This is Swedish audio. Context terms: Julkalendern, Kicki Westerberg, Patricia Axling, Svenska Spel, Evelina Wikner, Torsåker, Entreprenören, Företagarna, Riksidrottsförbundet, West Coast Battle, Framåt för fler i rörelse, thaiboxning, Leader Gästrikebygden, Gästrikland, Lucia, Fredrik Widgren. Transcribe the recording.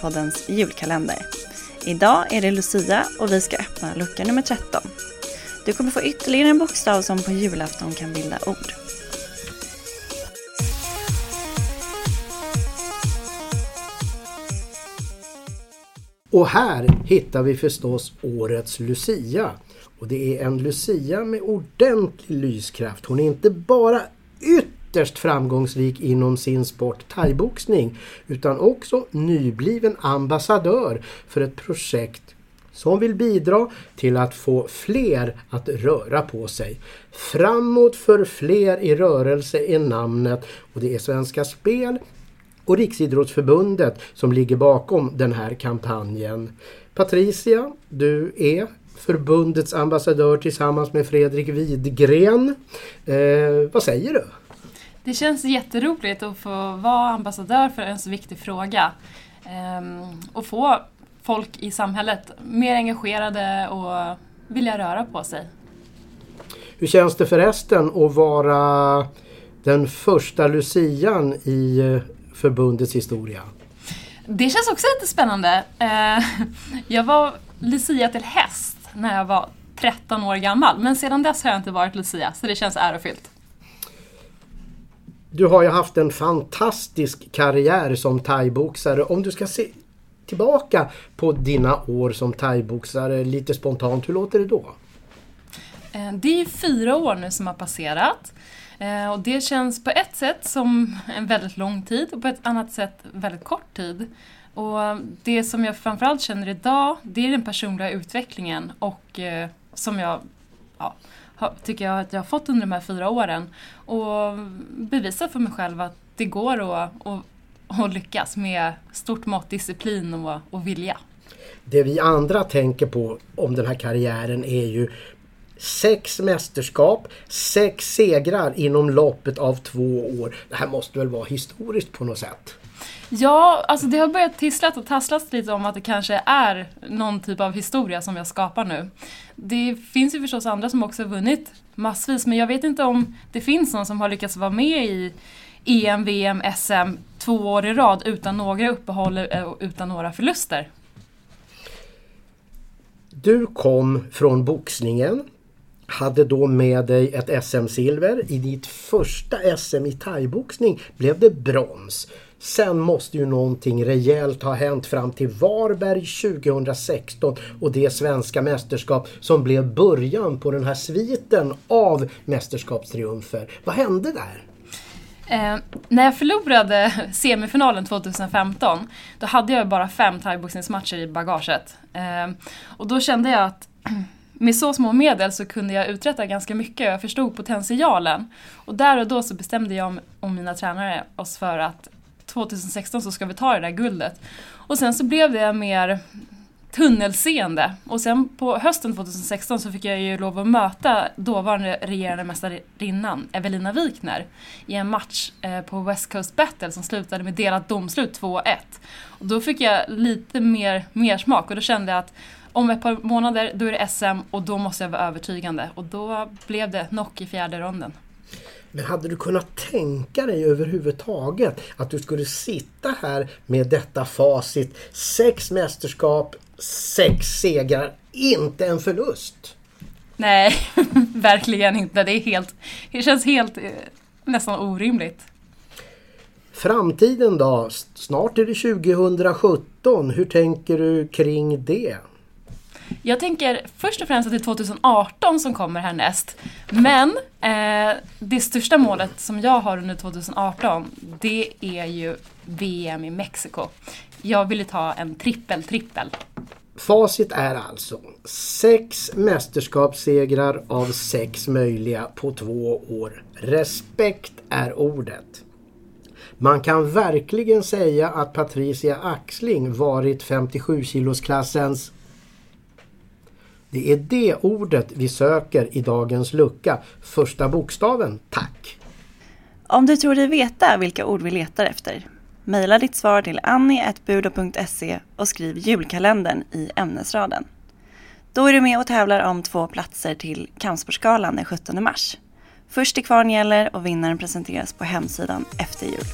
Rörelsepoddens julkalender. Idag är det Lucia och vi ska öppna lucka nummer 13. Du kommer få ytterligare en bokstav som på julafton kan bilda ord. Och här hittar vi förstås årets Lucia. Och det är en Lucia med ordentlig lyskraft. Hon är inte bara ytterst framgångsrik inom sin sport thaiboxning, utan också nybliven ambassadör för ett projekt som vill bidra till att få fler att röra på sig. Framåt för fler i rörelse är namnet, och det är Svenska Spel och Riksidrottsförbundet som ligger bakom den här kampanjen. Patricia, du är förbundets ambassadör tillsammans med Fredrik Widgren. Vad säger du? Det känns jätteroligt att få vara ambassadör för en så viktig fråga. Och få folk i samhället mer engagerade och vilja röra på sig. Hur känns det förresten att vara den första Lucian i förbundets historia? Det känns också jättespännande. Jag var Lucia till häst när jag var 13 år gammal. Men sedan dess har jag inte varit Lucia, så det känns ärofyllt. Du har ju haft en fantastisk karriär som thaiboxare. Om du ska se tillbaka på dina år som thaiboxare lite spontant, hur låter det då? Det är 4 år nu som har passerat. Och det känns på ett sätt som en väldigt lång tid och på ett annat sätt väldigt kort tid. Och det som jag framförallt känner idag, det är den personliga utvecklingen och som jag tycker jag att jag har fått under de här 4 åren. Och bevisa för mig själv att det går att lyckas med stort mått, disciplin och vilja. Det vi andra tänker på om den här karriären är ju 6 mästerskap, 6 segrar inom loppet av 2 år. Det här måste väl vara historiskt på något sätt? Ja, alltså det har börjat tisslat och tasslas lite om att det kanske är någon typ av historia som jag skapar nu. Det finns ju förstås andra som också har vunnit massvis, men jag vet inte om det finns någon som har lyckats vara med i EM, VM, SM 2 år i rad utan några uppehåll och utan några förluster. Du kom från boxningen, hade då med dig ett SM-silver. I ditt första SM i thaiboxning blev det brons. Sen måste ju någonting rejält ha hänt fram till Varberg 2016 och det svenska mästerskap som blev början på den här sviten av mästerskapstriumfer. Vad hände där? När jag förlorade semifinalen 2015, då hade jag bara 5 thaiboxningsmatcher i bagaget. Och då kände jag att med så små medel så kunde jag uträtta ganska mycket. Jag förstod potentialen. Och där och då så bestämde jag och mina tränare oss för att 2016 så ska vi ta det där guldet. Och sen så blev det mer tunnelseende. Och sen på hösten 2016 så fick jag ju lov att möta dåvarande regerande mästarinnan Evelina Wikner i en match på West Coast Battle som slutade med delat domslut 2-1. Och då fick jag lite mer smak och då kände jag att om ett par månader då är det SM och då måste jag vara övertygande. Och då blev det knock i 4:e ronden. Men hade du kunnat tänka dig överhuvudtaget att du skulle sitta här med detta facit? 6 mästerskap, 6 segrar, inte en förlust. Nej, verkligen inte. Det känns helt nästan orimligt. Framtiden då? Snart är det 2017. Hur tänker du kring det? Jag tänker först och främst att det är 2018 som kommer härnäst. Men det största målet som jag har under 2018, det är ju VM i Mexiko. Jag ville ta en trippel. Facit är alltså 6 mästerskapssegrar av 6 möjliga på 2 år. Respekt är ordet. Man kan verkligen säga att Patricia Axling varit 57-kilosklassens... Det är det ordet vi söker i dagens lucka. Första bokstaven, tack! Om du tror dig veta vilka ord vi letar efter, mejla ditt svar till annie@budo.se och skriv julkalendern i ämnesraden. Då är du med och tävlar om 2 platser till Kampsportsgalan den 17 mars. Först till kvarn gäller och vinnaren presenteras på hemsidan efter jul.